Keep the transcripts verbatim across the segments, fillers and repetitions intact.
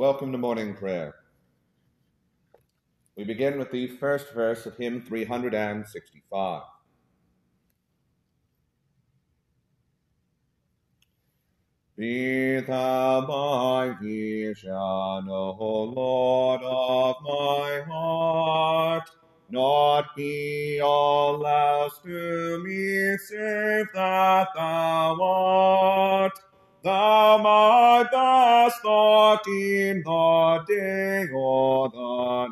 Welcome to Morning Prayer. We begin with the first verse of hymn three sixty-five. Be thou my vision, O Lord of my heart, not be all else to me, save that thou art. Thou my best thought in the day or the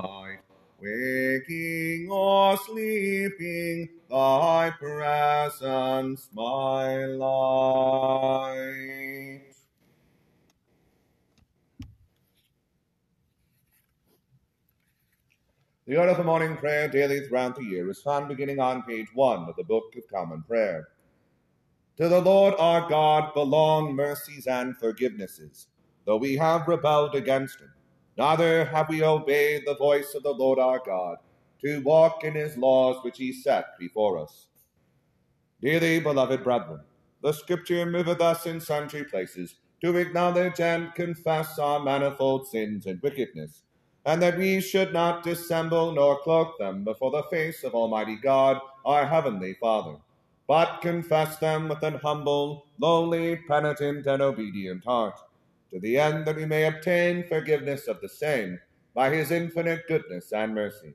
night, waking or sleeping, thy presence my light. The order for morning prayer daily throughout the year is found beginning on page one of the Book of Common Prayer. To the Lord our God belong mercies and forgivenesses, though we have rebelled against him. Neither have we obeyed the voice of the Lord our God, to walk in his laws which he set before us. Dearly beloved brethren, the Scripture moveth us in sundry places to acknowledge and confess our manifold sins and wickedness, and that we should not dissemble nor cloak them before the face of Almighty God, our heavenly Father, but confess them with an humble, lowly, penitent, and obedient heart, to the end that we may obtain forgiveness of the same by his infinite goodness and mercy.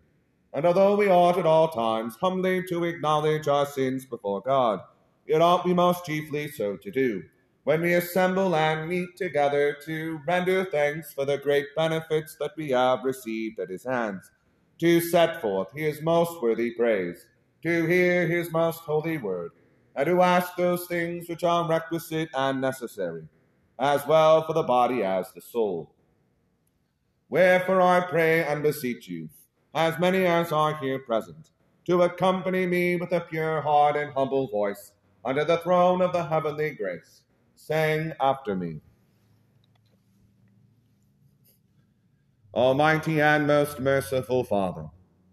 And although we ought at all times humbly to acknowledge our sins before God, yet ought we most chiefly so to do, when we assemble and meet together to render thanks for the great benefits that we have received at his hands, to set forth his most worthy praise, to hear his most holy word, and to ask those things which are requisite and necessary, as well for the body as the soul. Wherefore I pray and beseech you, as many as are here present, to accompany me with a pure heart and humble voice unto the throne of the heavenly grace, saying after me: Almighty and most merciful Father,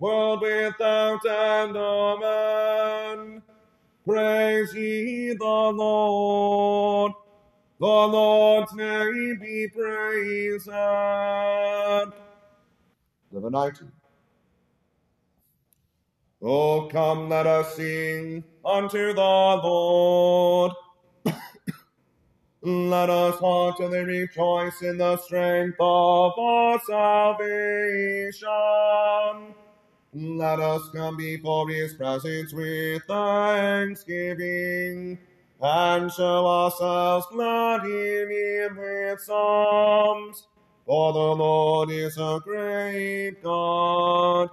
world without end. Amen. Praise ye the Lord. The Lord's name be praised. Leviticus ninety. Oh, come, let us sing unto the Lord. Let us heartily rejoice in the strength of our salvation. Let us come before his presence with thanksgiving, and show ourselves glad in him with psalms. For the Lord is a great God,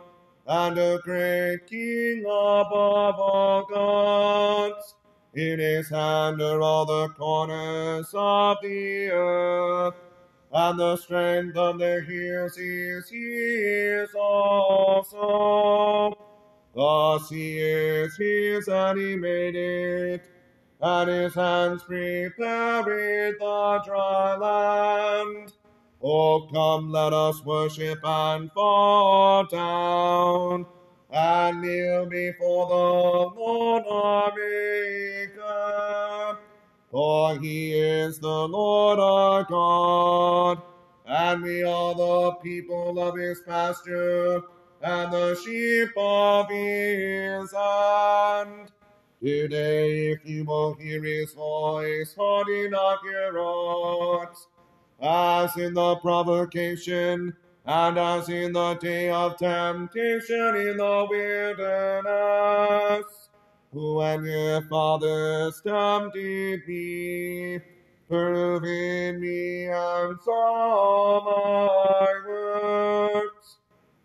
and a great King above all gods. In his hand are all the corners of the earth, and the strength of the hills is his also. Thus he is his, and he made it, and his hands prepared the dry land. Oh, come, let us worship and fall down, and kneel before the Lord our Maker. For he is the Lord our God, and we are the people of his pasture, and the sheep of his hand. Today, if you will hear his voice, harden not your hearts, as in the provocation, and as in the day of temptation in the wilderness, when your fathers tempted me, proving me, and saw my works.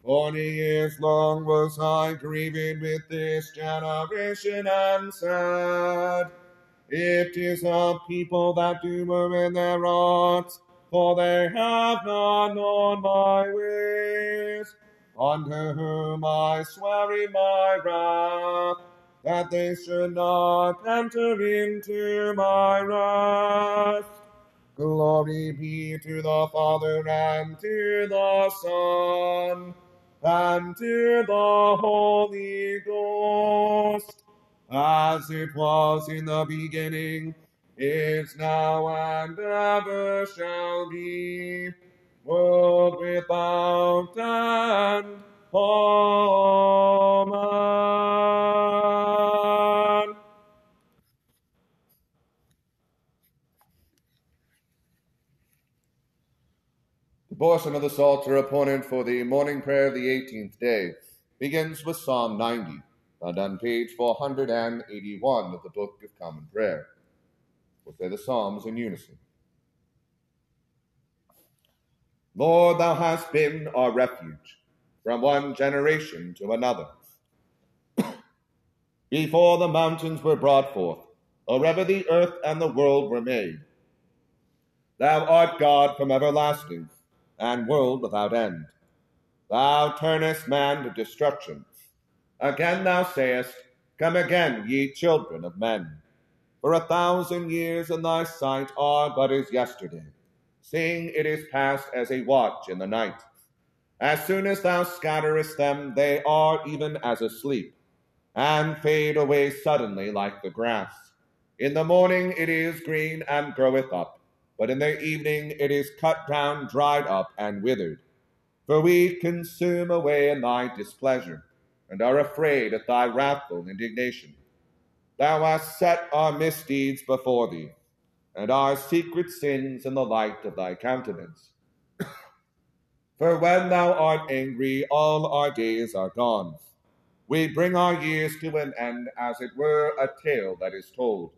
Forty years long was I grieved with this generation, and said, it is a people that do in their hearts, for they have not known my ways, unto whom I swear in my wrath, that they should not enter into my rest. Glory be to the Father, and to the Son, and to the Holy Ghost, as it was in the beginning, is now, and ever shall be, world without end. Amen. The portion of the Psalter opponent for the morning prayer of the eighteenth day begins with Psalm ninety, found on page four hundred eighty-one of the Book of Common Prayer. We'll say the Psalms in unison. Lord, thou hast been our refuge from one generation to another. Before the mountains were brought forth, or ever the earth and the world were made, thou art God from everlasting, and world without end. Thou turnest man to destruction. Again thou sayest, come again, ye children of men. For a thousand years in thy sight are but as yesterday, seeing it is past as a watch in the night. As soon as thou scatterest them, they are even as asleep, and fade away suddenly like the grass. In the morning it is green and groweth up, but in the evening it is cut down, dried up, and withered. For we consume away in thy displeasure, and are afraid at thy wrathful indignation. Thou hast set our misdeeds before thee, and our secret sins in the light of thy countenance. For when thou art angry, all our days are gone. We bring our years to an end, as it were a tale that is told.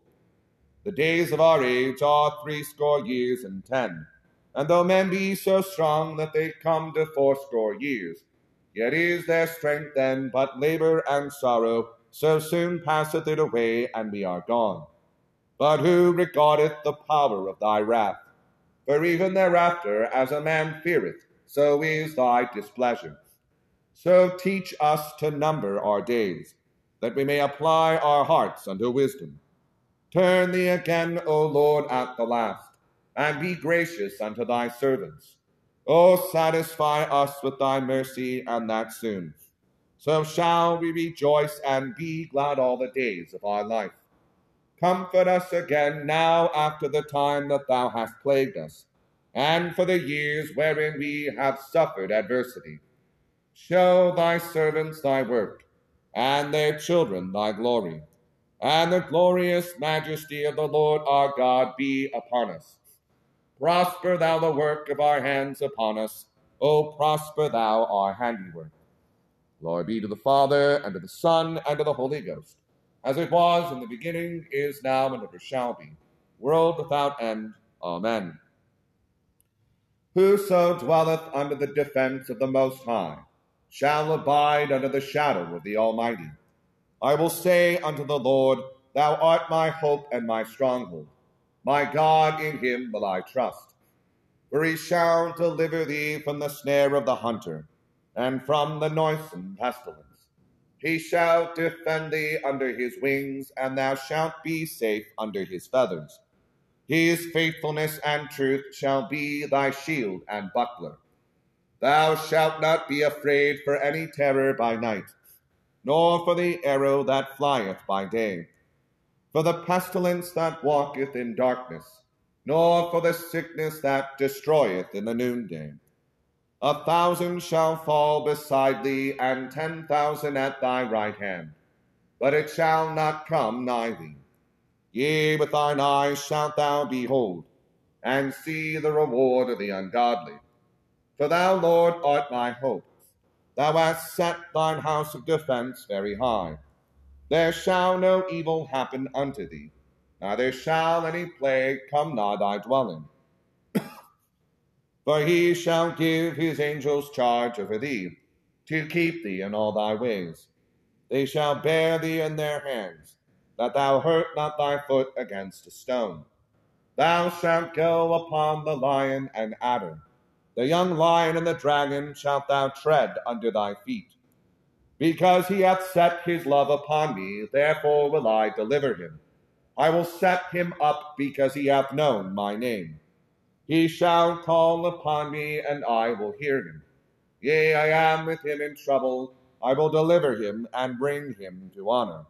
The days of our age are threescore years and ten, and though men be so strong that they come to fourscore years, yet is their strength then but labor and sorrow, so soon passeth it away, and we are gone. But who regardeth the power of thy wrath? For even thereafter, as a man feareth, so is thy displeasure. So teach us to number our days, that we may apply our hearts unto wisdom. Turn thee again, O Lord, at the last, and be gracious unto thy servants. O satisfy us with thy mercy, and that soon. So shall we rejoice and be glad all the days of our life. Comfort us again now after the time that thou hast plagued us, and for the years wherein we have suffered adversity. Show thy servants thy work, and their children thy glory, and the glorious majesty of the Lord our God be upon us. Prosper thou the work of our hands upon us, O prosper thou our handiwork. Glory be to the Father, and to the Son, and to the Holy Ghost, as it was in the beginning, is now, and ever shall be, world without end. Amen. Whoso dwelleth under the defense of the Most High shall abide under the shadow of the Almighty. I will say unto the Lord, Thou art my hope and my stronghold. My God, in him will I trust. For he shall deliver thee from the snare of the hunter, and from the noisome pestilence. He shall defend thee under his wings, and thou shalt be safe under his feathers. His faithfulness and truth shall be thy shield and buckler. Thou shalt not be afraid for any terror by night, nor for the arrow that flieth by day, for the pestilence that walketh in darkness, nor for the sickness that destroyeth in the noonday. A thousand shall fall beside thee, and ten thousand at thy right hand, but it shall not come nigh thee. Yea, with thine eyes shalt thou behold, and see the reward of the ungodly. For thou, Lord, art my hope. Thou hast set thine house of defense very high. There shall no evil happen unto thee, neither shall any plague come nigh thy dwelling. For he shall give his angels charge over thee, to keep thee in all thy ways. They shall bear thee in their hands, that thou hurt not thy foot against a stone. Thou shalt go upon the lion and adder. The young lion and the dragon shalt thou tread under thy feet. Because he hath set his love upon me, therefore will I deliver him. I will set him up because he hath known my name. He shall call upon me, and I will hear him. Yea, I am with him in trouble. I will deliver him, and bring him to honor.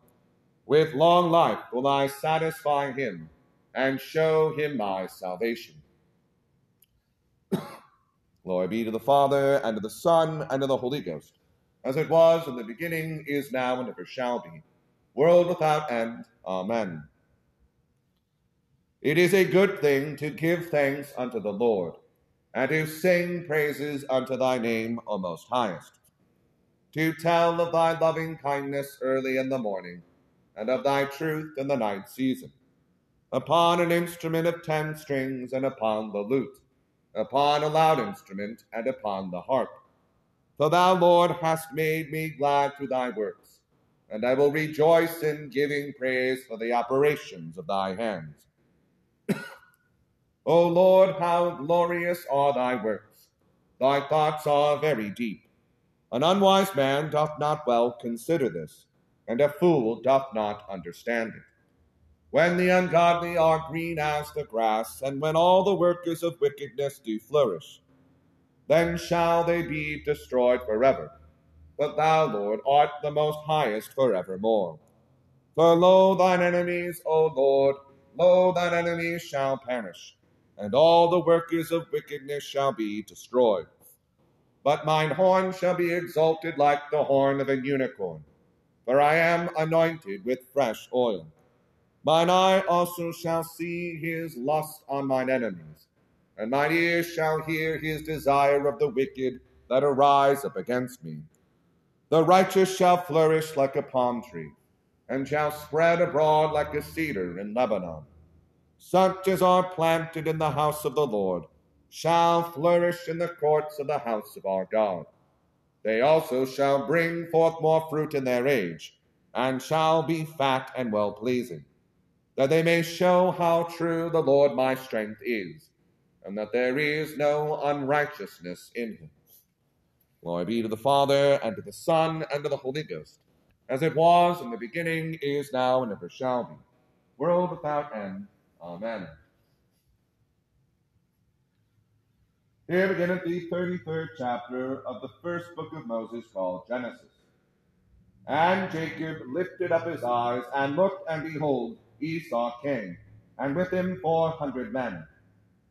With long life will I satisfy him, and show him my salvation. Glory be to the Father, and to the Son, and to the Holy Ghost, as it was in the beginning, is now, and ever shall be, world without end. Amen. It is a good thing to give thanks unto the Lord, and to sing praises unto thy name, O Most Highest, to tell of thy loving kindness early in the morning, and of thy truth in the night season, upon an instrument of ten strings, and upon the lute, upon a loud instrument, and upon the harp. For thou, Lord, hast made me glad through thy works, and I will rejoice in giving praise for the operations of thy hands. O Lord, how glorious are thy works! Thy thoughts are very deep. An unwise man doth not well consider this, and a fool doth not understand it. When the ungodly are green as the grass, and when all the workers of wickedness do flourish, then shall they be destroyed forever. But thou, Lord, art the Most Highest forevermore. For lo, thine enemies, O Lord, lo, thine enemies shall perish, and all the workers of wickedness shall be destroyed. But mine horn shall be exalted like the horn of a unicorn, for I am anointed with fresh oil. Mine eye also shall see his lust on mine enemies, and mine ears shall hear his desire of the wicked that arise up against me. The righteous shall flourish like a palm tree, and shall spread abroad like a cedar in Lebanon. Such as are planted in the house of the Lord shall flourish in the courts of the house of our God. They also shall bring forth more fruit in their age, and shall be fat and well-pleasing, that they may show how true the Lord my strength is, and that there is no unrighteousness in him. Glory be to the Father, and to the Son, and to the Holy Ghost, as it was in the beginning, is now, and ever shall be, world without end. Amen. Here beginneth the thirty-third chapter of the first book of Moses, called Genesis. And Jacob lifted up his eyes, and looked, and behold, Esau came, and with him four hundred men.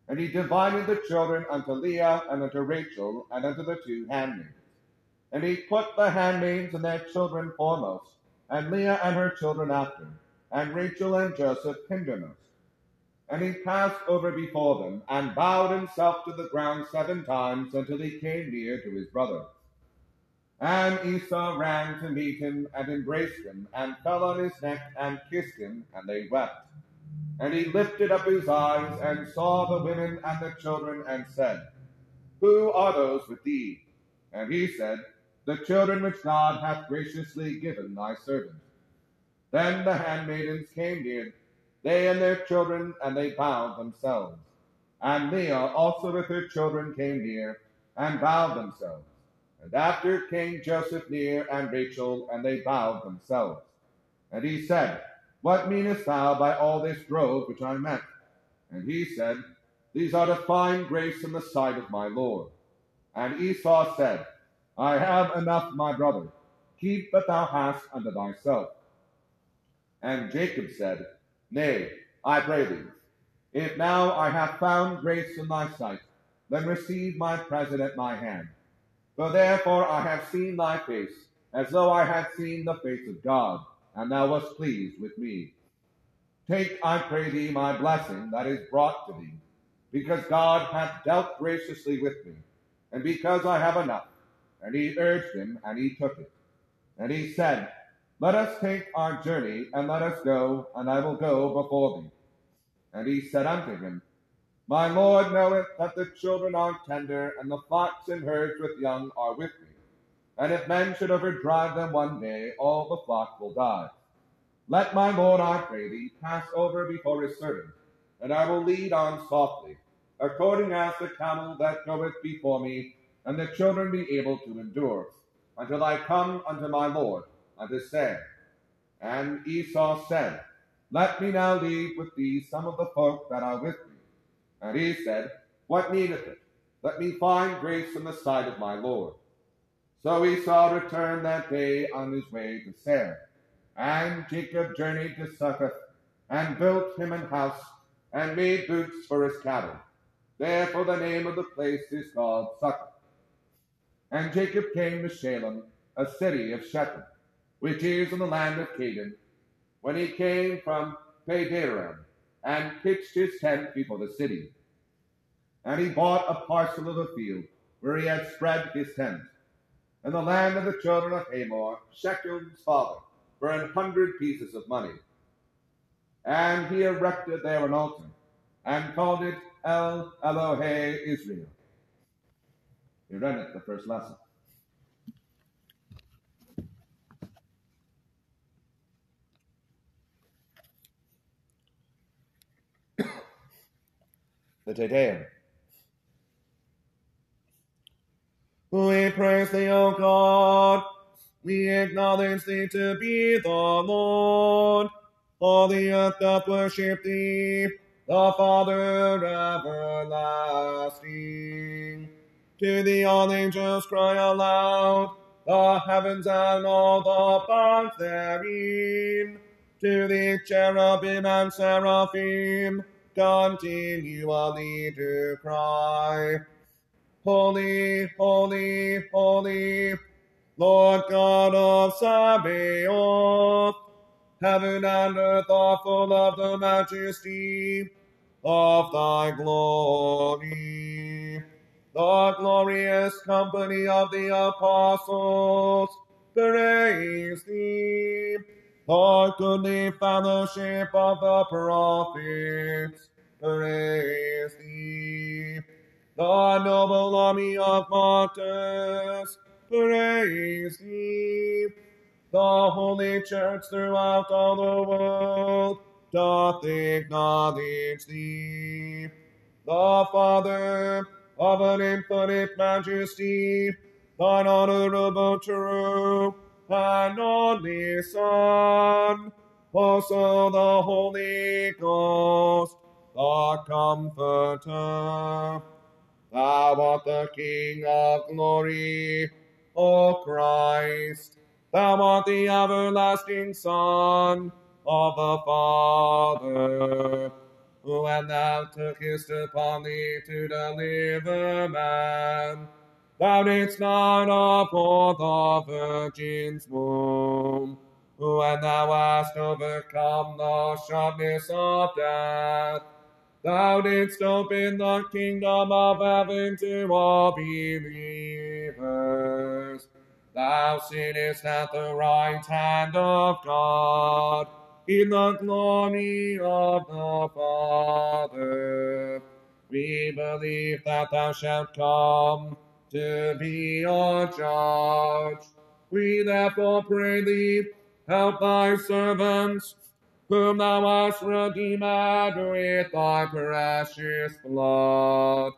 And he divided the children unto Leah, and unto Rachel, and unto the two handmaids. And he put the handmaids and their children foremost, and Leah and her children after, and Rachel and Joseph hindermost. And he passed over before them, and bowed himself to the ground seven times, until he came near to his brother. And Esau ran to meet him, and embraced him, and fell on his neck, and kissed him, and they wept. And he lifted up his eyes, and saw the women and the children, and said, Who are those with thee? And he said, The children which God hath graciously given thy servant. Then the handmaidens came near, they and their children, and they bowed themselves. And Leah also with her children came near, and bowed themselves. And after came Joseph near, and Rachel, and they bowed themselves. And he said, What meanest thou by all this grove which I met? And he said, These are to find grace in the sight of my Lord. And Esau said, I have enough, my brother. Keep that thou hast unto thyself. And Jacob said, Nay, I pray thee, if now I have found grace in thy sight, then receive my present at my hand. For therefore I have seen thy face, as though I had seen the face of God, and thou wast pleased with me. Take, I pray thee, my blessing that is brought to thee, because God hath dealt graciously with me, and because I have enough. And he urged him, and he took it. And he said, Let us take our journey, and let us go, and I will go before thee. And he said unto him, My Lord knoweth that the children are tender, and the flocks and herds with young are with me. And if men should overdrive them one day, all the flock will die. Let my Lord, I pray thee, pass over before his servant, and I will lead on softly, according as the camel that goeth before me, and the children be able to endure, until I come unto my Lord, unto Seir. And Esau said, Let me now leave with thee some of the folk that are with me. And he said, What needeth it? Let me find grace in the sight of my Lord. So Esau returned that day on his way to Seir. And Jacob journeyed to Succoth, and built him an house, and made booths for his cattle. Therefore the name of the place is called Succoth. And Jacob came to Shalem, a city of Shechem, which is in the land of Canaan, when he came from Padanaram, and pitched his tent before the city. And he bought a parcel of a field, where he had spread his tent. And the land of the children of Hamor, Shechem's father, for an hundred pieces of money. And he erected there an altar, and called it El Elohe Israel. He read it, the first lesson. The Te Deum. We praise thee, O God. We acknowledge thee to be the Lord. All the earth doth worship thee, the Father everlasting. To thee all angels cry aloud, the heavens and all the powers therein. To thee cherubim and seraphim continually to cry, Holy, holy, holy, Lord God of Sabaoth. Heaven and earth are full of the majesty of thy glory. The glorious company of the apostles praise thee. The goodly fellowship of the prophets praise thee. The noble army of martyrs praise thee. The holy church throughout all the world doth acknowledge thee. The Father of an infinite majesty, thine honorable, true, thine only Son, also the Holy Ghost, the Comforter. Thou art the King of glory, O Christ. Thou art the everlasting Son of the Father, who when thou tookest upon thee to deliver man, thou didst not abhor the Virgin's womb, who when thou hast overcome the sharpness of death, thou didst open the kingdom of heaven to all believers. Thou sittest at the right hand of God, in the glory of the Father. We believe that thou shalt come to be our judge. We therefore pray thee, help thy servants, whom thou hast redeemed with thy precious blood.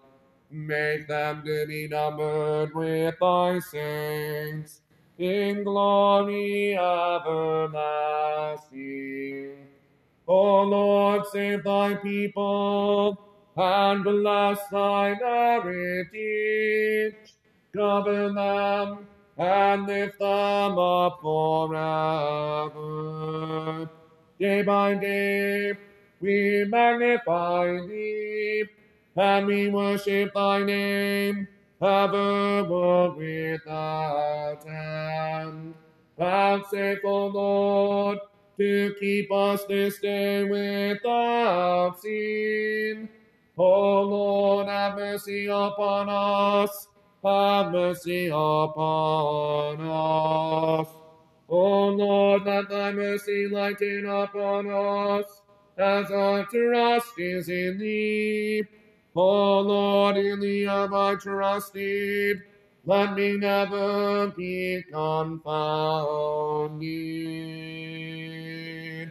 Make them to be numbered with thy saints in glory everlasting. O Lord, save thy people, and bless thine heritage. Govern them, and lift them up forever. Day by day we magnify thee, and we worship thy name, ever world without end. Vouchsafe, O Lord, to keep us this day without sin. O Lord, have mercy upon us, have mercy upon us. O Lord, let thy mercy lighten upon us, as our trust is in thee. O Lord, in thee have I trusted, let me never be confounded.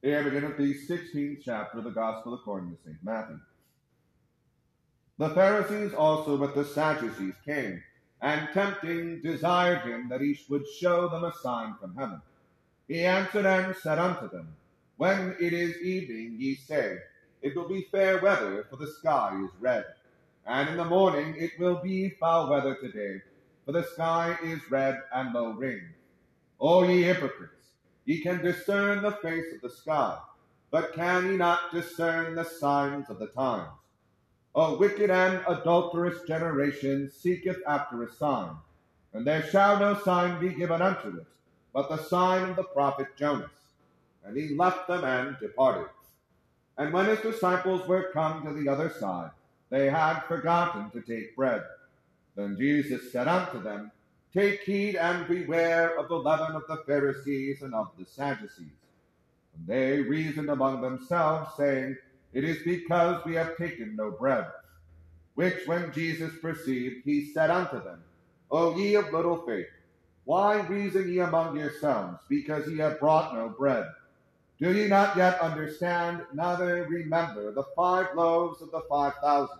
Here beginneth the sixteenth chapter of the Gospel according to Saint Matthew. The Pharisees also with the Sadducees came, and tempting desired him that he would show them a sign from heaven. He answered and said unto them, When it is evening, ye say, It will be fair weather, for the sky is red. And in the morning it will be foul weather today, for the sky is red and low rain. O ye hypocrites! Ye can discern the face of the sky, but can ye not discern the signs of the times? A wicked and adulterous generation seeketh after a sign, and there shall no sign be given unto it, but the sign of the prophet Jonas. And he left them and departed. And when his disciples were come to the other side, they had forgotten to take bread. Then Jesus said unto them, Take heed and beware of the leaven of the Pharisees and of the Sadducees. And they reasoned among themselves, saying, It is because we have taken no bread. Which when Jesus perceived, he said unto them, O ye of little faith, why reason ye among yourselves, because ye have brought no bread? Do ye not yet understand, neither remember the five loaves of the five thousand,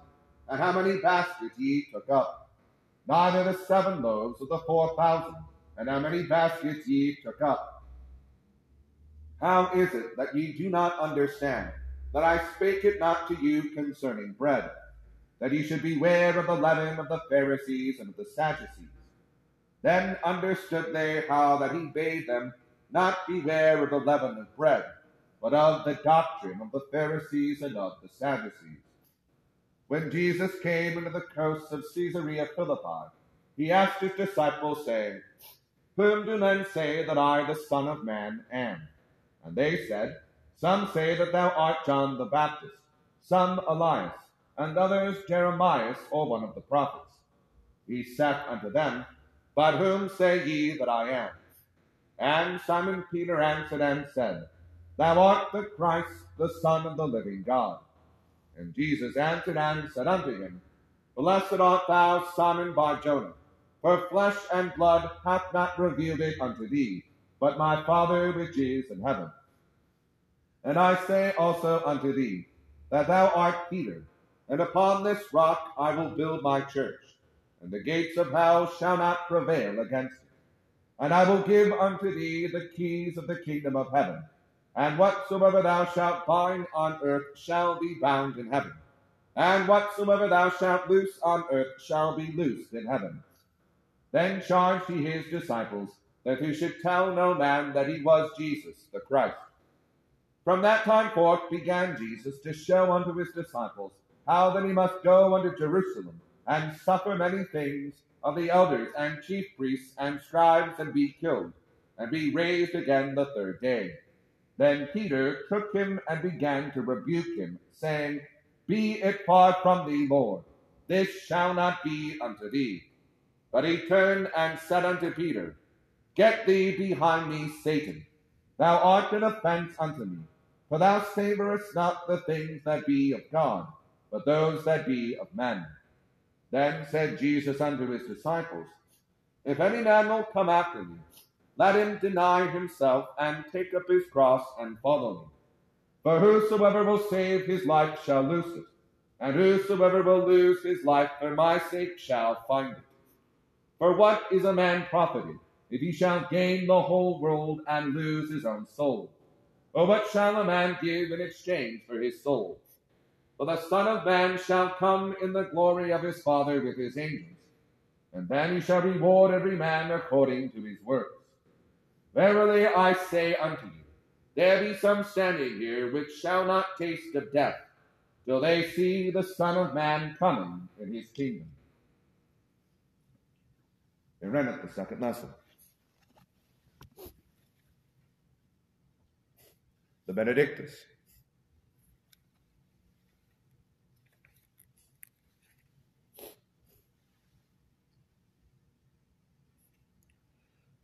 and how many baskets ye took up? Neither the seven loaves of the four thousand, and how many baskets ye took up. How is it that ye do not understand, that I spake it not to you concerning bread, that ye should beware of the leaven of the Pharisees and of the Sadducees? Then understood they how that he bade them not beware of the leaven of bread, but of the doctrine of the Pharisees and of the Sadducees. When Jesus came into the coasts of Caesarea Philippi, he asked his disciples, saying, Whom do men say that I, the Son of Man, am? And they said, Some say that thou art John the Baptist, some Elias, and others Jeremias, or one of the prophets. He saith unto them, But whom say ye that I am? And Simon Peter answered and said, Thou art the Christ, the Son of the living God. And Jesus answered and said unto him, Blessed art thou, Simon Bar-Jonah, for flesh and blood hath not revealed it unto thee, but my Father which is in heaven. And I say also unto thee, that thou art Peter, and upon this rock I will build my church, and the gates of hell shall not prevail against it. And I will give unto thee the keys of the kingdom of heaven, and whatsoever thou shalt bind on earth shall be bound in heaven, and whatsoever thou shalt loose on earth shall be loosed in heaven. Then charged he his disciples, that he should tell no man that he was Jesus the Christ. From that time forth began Jesus to show unto his disciples how that he must go unto Jerusalem, and suffer many things of the elders and chief priests and scribes, and be killed, and be raised again the third day. Then Peter took him and began to rebuke him, saying, Be it far from thee, Lord, this shall not be unto thee. But he turned and said unto Peter, Get thee behind me, Satan. Thou art an offense unto me, for thou savorest not the things that be of God, but those that be of men. Then said Jesus unto his disciples, If any man will come after me, let him deny himself, and take up his cross, and follow me. For whosoever will save his life shall lose it, and whosoever will lose his life for my sake shall find it. For what is a man profited, if he shall gain the whole world, and lose his own soul? Or what shall a man give in exchange for his soul? For the Son of Man shall come in the glory of his Father with his angels, and then he shall reward every man according to his works. Verily I say unto you, there be some standing here which shall not taste of death, till they see the Son of Man coming in his kingdom. They read up the second lesson. The Benedictus.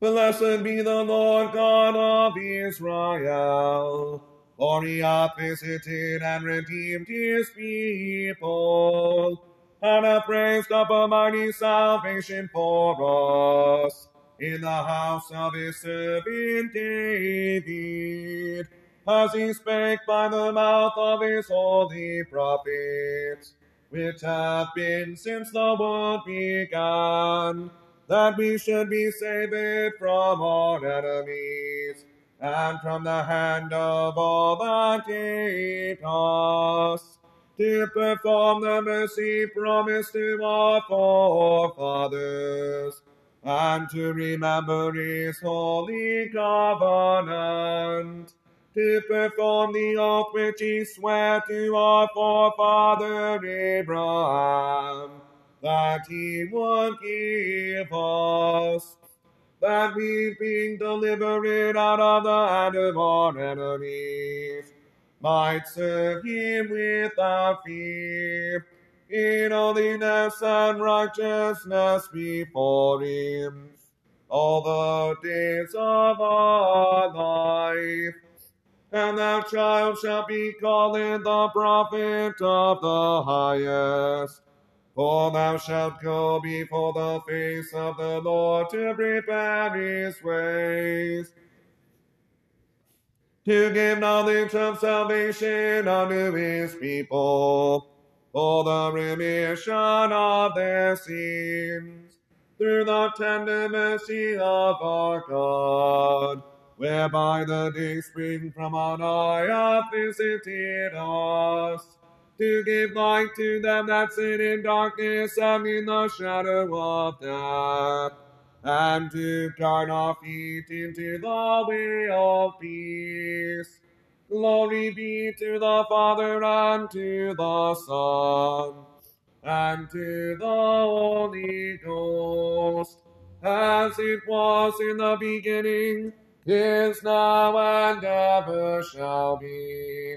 Blessed be the Lord God of Israel, for he hath visited and redeemed his people, and hath raised up a mighty salvation for us in the house of his servant David, as he spake by the mouth of his holy prophets, which have been since the world began, that we should be saved from our enemies, and from the hand of all that hate us, to perform the mercy promised to our forefathers, and to remember his holy covenant, to perform the oath which he sware to our forefather Abraham, that he would give us, that we, being delivered out of the hand of our enemies, might serve him without fear, in holiness and righteousness before him, all the days of our life. And thou, child, shalt be called the prophet of the highest, for thou shalt go before the face of the Lord to prepare his ways, to give knowledge of salvation unto his people, for the remission of their sins, through the tender mercy of our God, whereby the day spring from on high hath visited us, to give light to them that sit in darkness and in the shadow of death, and to guide our feet into the way of peace. Glory be to the Father, and to the Son, and to the Holy Ghost, as it was in the beginning, is now, and ever shall be,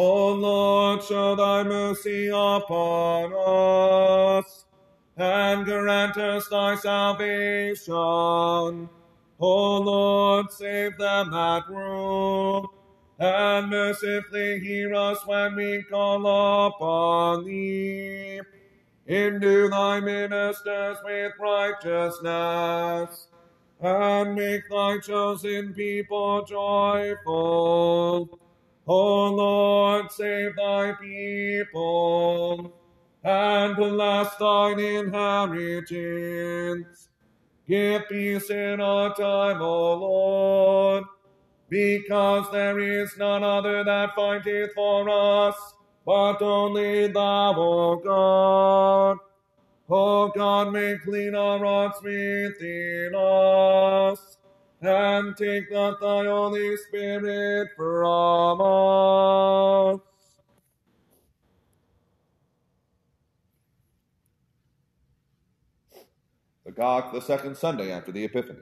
O Lord, show thy mercy upon us, and grant us thy salvation. O Lord, save them that rule, and mercifully hear us when we call upon thee. Endue thy ministers with righteousness, and make thy chosen people joyful. O Lord, save thy people, and bless thine inheritance. Give peace in our time, O Lord, because there is none other that fighteth for us, but only thou, O God. O God, make clean our hearts within us, and take not thy Holy Spirit from us. The Gospel, the second Sunday after the Epiphany.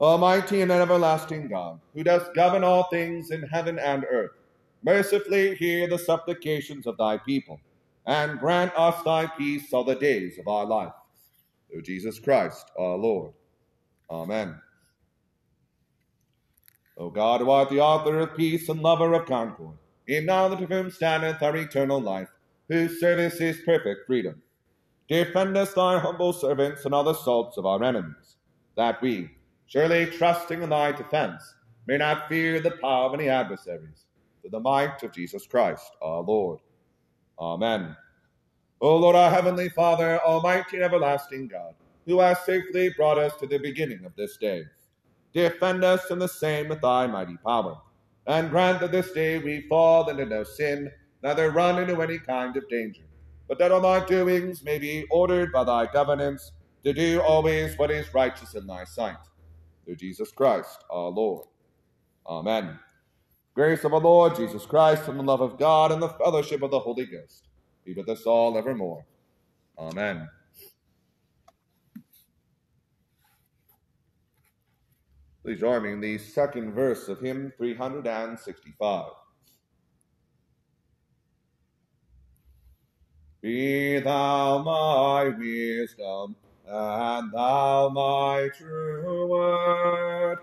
Almighty and everlasting God, who dost govern all things in heaven and earth, mercifully hear the supplications of thy people, and grant us thy peace all the days of our life. Through Jesus Christ, our Lord. Amen. O God, who art the author of peace and lover of concord, in knowledge of whom standeth our eternal life, whose service is perfect freedom, defend us thy humble servants and all the assaults of our enemies, that we, surely trusting in thy defense, may not fear the power of any adversaries, through the might of Jesus Christ, our Lord. Amen. O Lord, our heavenly Father, almighty and everlasting God, who hast safely brought us to the beginning of this day, defend us in the same with thy mighty power, and grant that this day we fall into no sin, neither run into any kind of danger, but that all our doings may be ordered by thy governance, to do always what is righteous in thy sight. Through Jesus Christ, our Lord. Amen. Grace of our Lord Jesus Christ, and the love of God, and the fellowship of the Holy Ghost, be with us all evermore. Amen. Please join me in the second verse of hymn three hundred sixty-five. Be thou my wisdom, and thou my true word.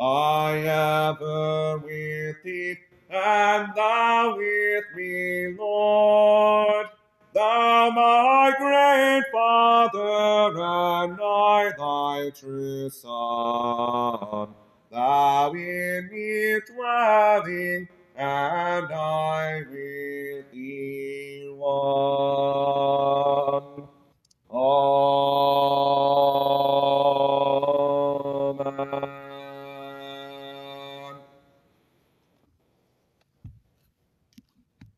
I ever with thee, and thou with me, Lord. Thou my great Father, and I thy true Son, thou in me dwelling,